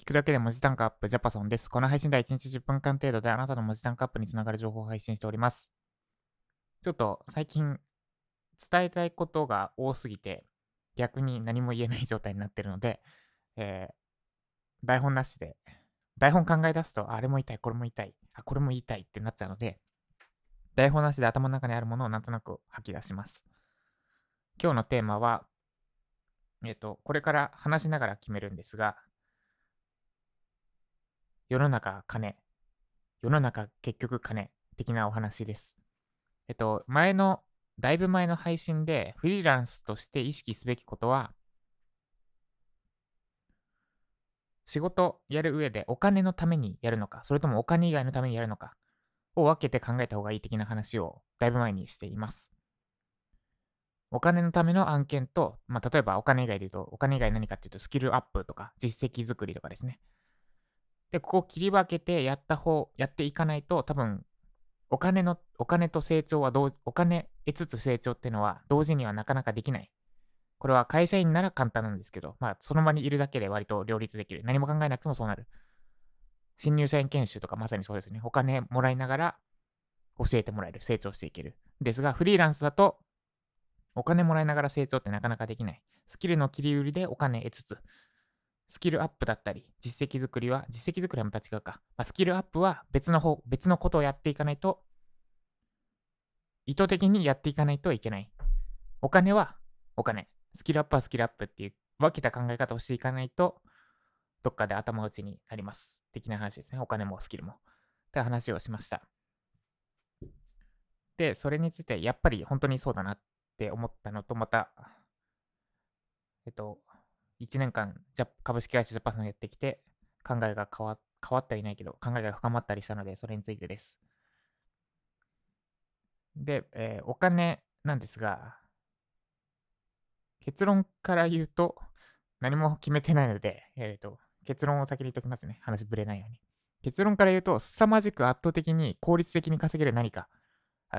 聞くだけで文字単価アップ、ジャパソンです。この配信では1日10分間程度であなたの文字単価アップにつながる情報を配信しております。ちょっと最近伝えたいことが多すぎて逆に何も言えない状態になってるので、台本なしで、台本考え出すとあれも言いたい、これも言いたい、これも言いたいってなっちゃうので、台本なしで頭の中にあるものをなんとなく吐き出します。今日のテーマは、これから話しながら決めるんですが、世の中金、世の中結局金的なお話です。だいぶ前の配信でフリーランスとして意識すべきことは、仕事やる上でお金のためにやるのか、それともお金以外のためにやるのかを分けて考えた方がいい的な話をだいぶ前にしています。お金のための案件と、例えばお金以外で言うと、お金以外何かっていうとスキルアップとか実績作りとかですね。で、ここを切り分けてやっていかないと、多分、お金と成長はお金得つつ成長っていうのは同時にはなかなかできない。これは会社員なら簡単なんですけど、その場にいるだけで割と両立できる。何も考えなくてもそうなる。新入社員研修とかまさにそうですね。お金もらいながら教えてもらえる。成長していける。ですが、フリーランスだと、お金もらいながら成長ってなかなかできない。スキルの切り売りでお金得つつ、スキルアップだったり、実績作りはまた違うか。スキルアップは別のことをやっていかないと、意図的にやっていかないといけない。お金はお金、スキルアップはスキルアップっていう分けた考え方をしていかないと、どっかで頭打ちになります。的な話ですね。お金もスキルも。って話をしました。で、それについてやっぱり本当にそうだなって思ったのと、また、1年間株式会社ジャパソンやってきて考えが変わったりないけど考えが深まったりしたので、それについてです。で、お金なんですが、結論から言うと何も決めてないので、結論を先に言っておきますね。話ぶれないように。結論から言うと、凄まじく圧倒的に効率的に稼げる何か、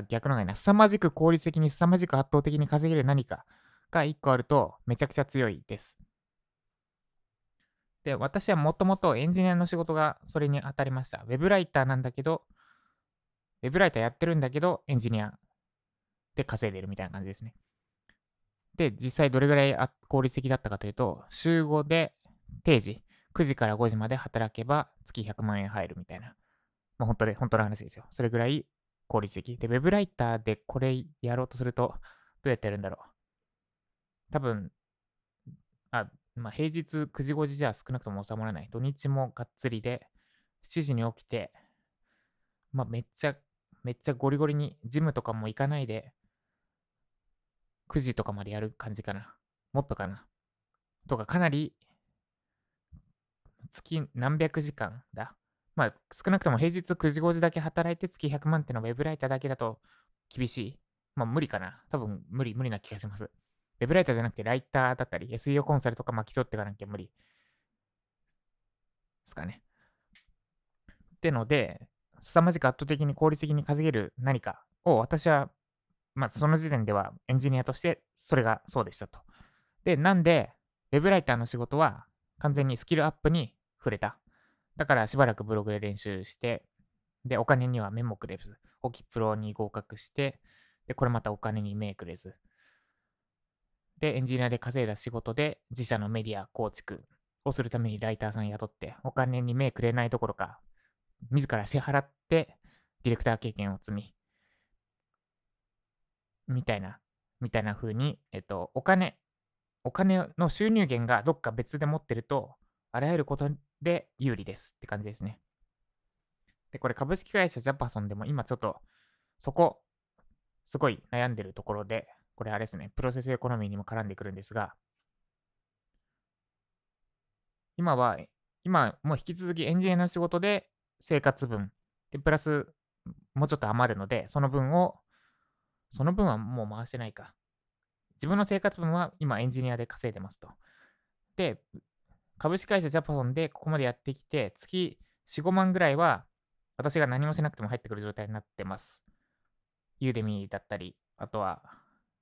逆のがいいな、凄まじく効率的に凄まじく圧倒的に稼げる何かが1個あるとめちゃくちゃ強いです。で、私はもともとエンジニアの仕事がそれに当たりました。ウェブライターやってるんだけど、エンジニアで稼いでるみたいな感じですね。で、実際どれぐらい効率的だったかというと、週5で定時、9時から5時まで働けば月100万円入るみたいな。本当の話ですよ。それぐらい効率的。で、ウェブライターでこれやろうとすると、どうやってやるんだろう。多分、平日9時5時じゃ少なくとも収まらない。土日もがっつりで、7時に起きて、めっちゃゴリゴリに、ジムとかも行かないで、9時とかまでやる感じかな。もっとかな。とか、かなり、月何百時間だ。少なくとも平日9時5時だけ働いて月100万ってのはウェブライターだけだと厳しい。無理かな。多分無理な気がします。ウェブライターじゃなくてライターだったり、SEO コンサルとか巻き取っていかなきゃ無理。ですかね。ってので、凄まじく圧倒的に効率的に稼げる何かを私は、その時点ではエンジニアとしてそれがそうでしたと。で、なんで、ウェブライターの仕事は完全にスキルアップに触れた。だからしばらくブログで練習して、で、お金には目もくれず、オキプロに合格して、で、これまたお金に目くれず。で、エンジニアで稼いだ仕事で自社のメディア構築をするためにライターさん雇って、お金に目くれないどころか、自ら支払ってディレクター経験を積み、みたいな風に、お金の収入源がどっか別で持ってると、あらゆることで有利ですって感じですね。で、これ株式会社ジャパソンでも今ちょっとそこ、すごい悩んでるところで、これあれですね、プロセスエコノミーにも絡んでくるんですが、今もう引き続きエンジニアの仕事で生活分、で、プラスもうちょっと余るので、その分はもう回してないか。自分の生活分は今エンジニアで稼いでますと。で、株式会社ジャパソンでここまでやってきて、月4、5万ぐらいは私が何もしなくても入ってくる状態になってます。ユーデミーだったり、あとは、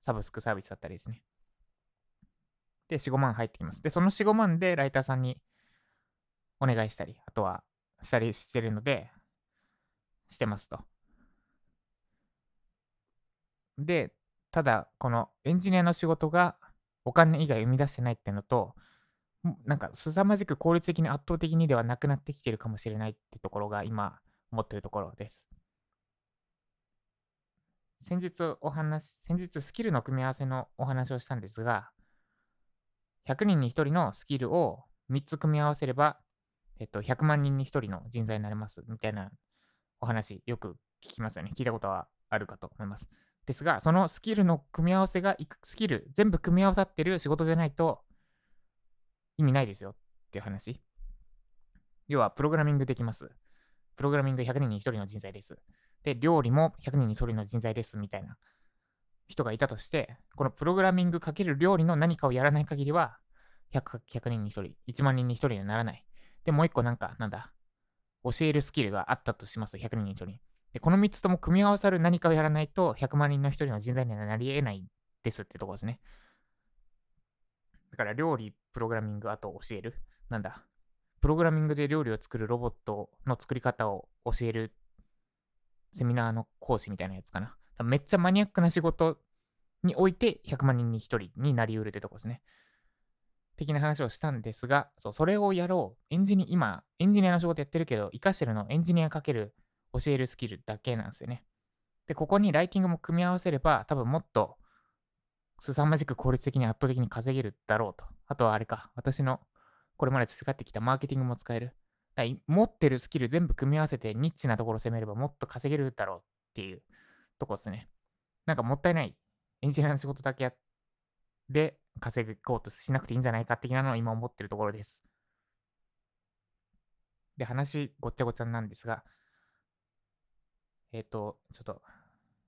サブスクサービスだったりですね。で、4、5万入ってきます。で、その4、5万でライターさんにお願いしたり、あとはしたりしてるので、してますと。で、ただ、このエンジニアの仕事がお金以外生み出してないっていうのと、なんか凄まじく効率的に圧倒的にではなくなってきてるかもしれないってところが今思ってるところです。先日スキルの組み合わせのお話をしたんですが、100人に1人のスキルを3つ組み合わせれば、100万人に1人の人材になれますみたいなお話よく聞きますよね。聞いたことはあるかと思います。ですが、そのスキルの組み合わせが、スキル全部組み合わさってる仕事じゃないと意味ないですよっていう話。要はプログラミングできます。プログラミング100人に1人の人材です。で、料理も100人に1人の人材ですみたいな人がいたとして、このプログラミング×料理の何かをやらない限りは、100人に1人、1万人に1人にはならない。で、もう一個教えるスキルがあったとします、100人に1人。で、この3つとも組み合わさる何かをやらないと、100万人の1人の人材にはなり得ないですってところですね。だから、料理、プログラミング、あと教える。プログラミングで料理を作るロボットの作り方を教えるセミナーの講師みたいなやつかな。めっちゃマニアックな仕事において100万人に1人になりうるってとこですね。的な話をしたんですが、それをやろう。今、エンジニアの仕事やってるけど、活かしてるのエンジニアかける教えるスキルだけなんですよね。で、ここにライティングも組み合わせれば、多分もっと凄まじく効率的に圧倒的に稼げるだろうと。あとは私のこれまで培ってきたマーケティングも使える。持ってるスキル全部組み合わせてニッチなところを攻めればもっと稼げるだろうっていうとこですね。もったいない。エンジニアの仕事だけで稼ごうとしなくていいんじゃないか的なのを今思ってるところです。で、話ごっちゃごちゃなんですが、ちょっと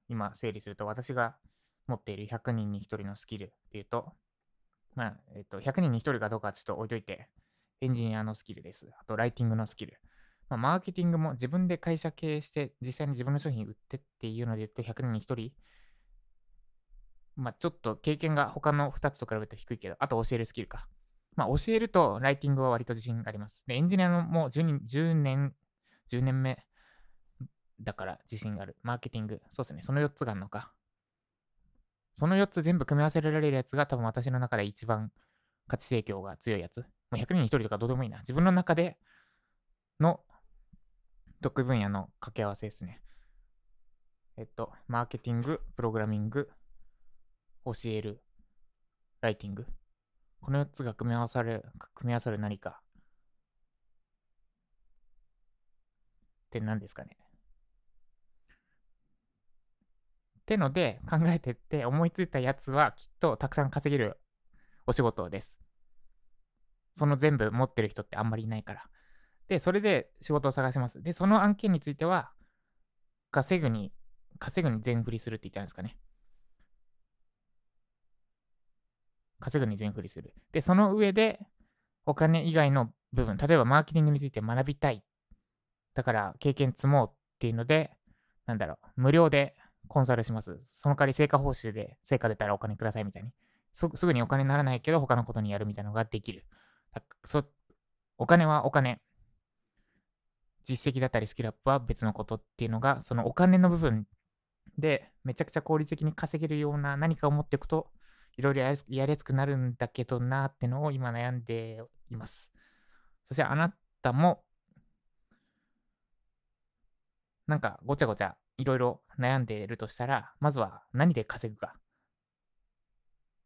今整理すると、私が持っている100人に1人のスキルっていうと、100人に1人かどうかはちょっと置いといて、エンジニアのスキルです。あと、ライティングのスキル。マーケティングも自分で会社経営して、実際に自分の商品売ってっていうので言うと、100人に1人。ちょっと経験が他の2つと比べると低いけど、あと教えるスキルか。教えるとライティングは割と自信あります。で、エンジニアのもう10年目だから自信がある。マーケティング。そうですね。その4つがあるのか。その4つ全部組み合わせられるやつが多分私の中で一番価値提供が強いやつ。100人に1人とかどうでもいいな。自分の中での得意分野の掛け合わせですね。マーケティング、プログラミング、教える、ライティング。この4つが組み合わさる何かって何ですかね。ってので考えてって思いついたやつはきっとたくさん稼げるお仕事です。その全部持ってる人ってあんまりいないから。で、それで仕事を探します。で、その案件については、稼ぐに全振りするって言ったんですかね。稼ぐに全振りする。で、その上で、お金以外の部分、例えばマーケティングについて学びたい。だから、経験積もうっていうので、無料でコンサルします。その代わり成果出たらお金くださいみたいに。すぐにお金にならないけど、他のことにやるみたいなのができる。お金はお金。実績だったりスキルアップは別のことっていうのが、そのお金の部分でめちゃくちゃ効率的に稼げるような何かを持っていくと、いろいろやりやすくなるんだけどなーってのを今悩んでいます。そしてあなたも、ごちゃごちゃいろいろ悩んでいるとしたら、まずは何で稼ぐか。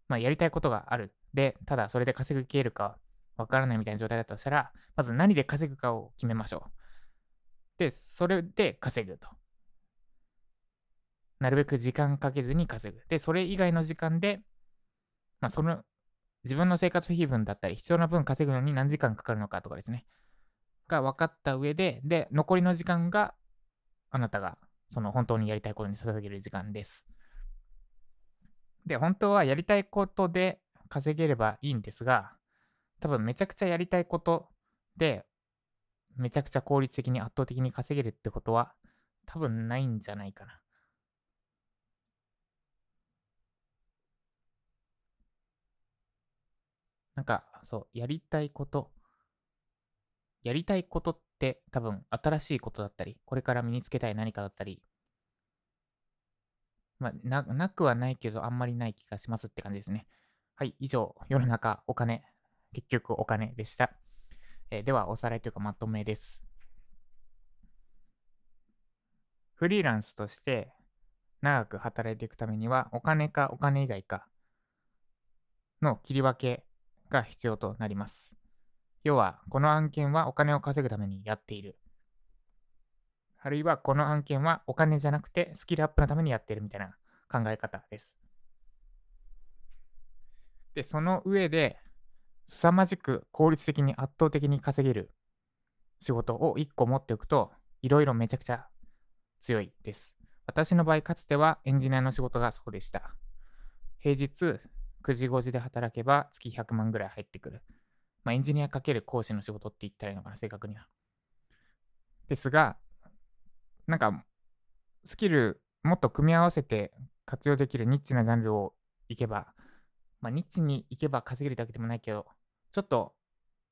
やりたいことがある。で、ただそれで稼ぐ消えるかわからないみたいな状態だとしたら、まず何で稼ぐかを決めましょう。で、それで稼ぐと。なるべく時間かけずに稼ぐ。で、それ以外の時間で、自分の生活費分だったり、必要な分稼ぐのに何時間かかるのかとかですね。が分かった上で、で、残りの時間が、あなたが、本当にやりたいことに捧げる時間です。で、本当はやりたいことで稼げればいいんですが、多分めちゃくちゃやりたいことで、めちゃくちゃ効率的に圧倒的に稼げるってことは多分ないんじゃないかな。やりたいこと、やりたいことって多分新しいことだったり、これから身につけたい何かだったり、まあ、なくはないけどあんまりない気がしますって感じですね。はい、以上、世の中お金、結局お金でした。ではおさらいというかまとめです。フリーランスとして長く働いていくためにはお金かお金以外かの切り分けが必要となります。要はこの案件はお金を稼ぐためにやっている。あるいはこの案件はお金じゃなくてスキルアップのためにやっているみたいな考え方です。で、その上で凄まじく効率的に圧倒的に稼げる仕事を1個持っておくといろいろめちゃくちゃ強いです。私の場合、かつてはエンジニアの仕事がそうでした。平日9時5時で働けば月100万ぐらい入ってくる。まあ、エンジニア×講師の仕事って言ったらいいのかな、正確には。ですが、なんかスキルもっと組み合わせて活用できるニッチなジャンルをいけば、まあ、ニッチに行けば稼げるだけでもないけど、ちょっと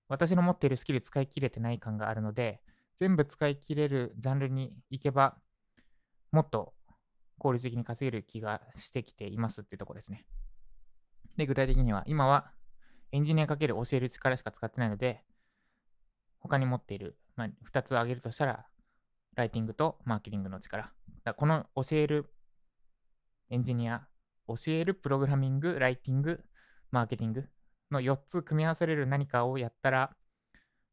私の持っているスキル使い切れてない感があるので、全部使い切れるジャンルに行けば、もっと効率的に稼げる気がしてきていますっていうところですね。で、具体的には、今はエンジニア×教える力しか使ってないので、他に持っている、まあ、2つ挙げるとしたら、ライティングとマーケティングの力。だからこの教えるエンジニア、教えるプログラミング、ライティング、マーケティングの4つ組み合わせれる何かをやったら、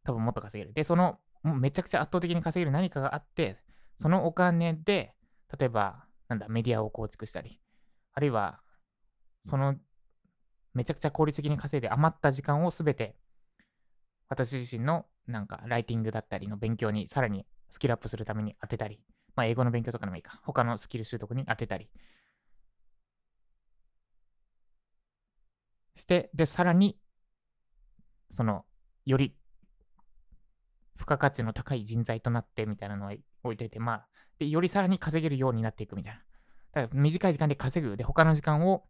多分もっと稼げる。で、そのめちゃくちゃ圧倒的に稼げる何かがあって、そのお金で、例えば、なんだ、メディアを構築したり、あるいは、その、めちゃくちゃ効率的に稼いで余った時間をすべて、私自身の、なんか、ライティングだったりの勉強に、さらにスキルアップするために当てたり、まあ、英語の勉強とかでもいいか、他のスキル習得に当てたりして、で、さらに、その、より、付加価値の高い人材となって、みたいなのは置いといて、まあ、で、よりさらに稼げるようになっていくみたいな。だから短い時間で稼ぐ。で、他の時間を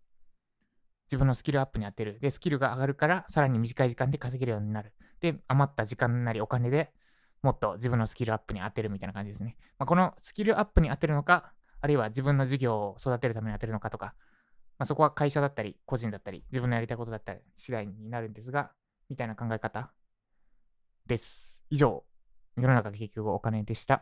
自分のスキルアップに当てる。で、スキルが上がるから、さらに短い時間で稼げるようになる。で、余った時間なりお金でもっと自分のスキルアップに当てるみたいな感じですね。まあ、このスキルアップに当てるのか、あるいは自分の事業を育てるために当てるのかとか、まあ、そこは会社だったり、個人だったり、自分のやりたいことだったり次第になるんですが、みたいな考え方です。以上、世の中結局お金でした。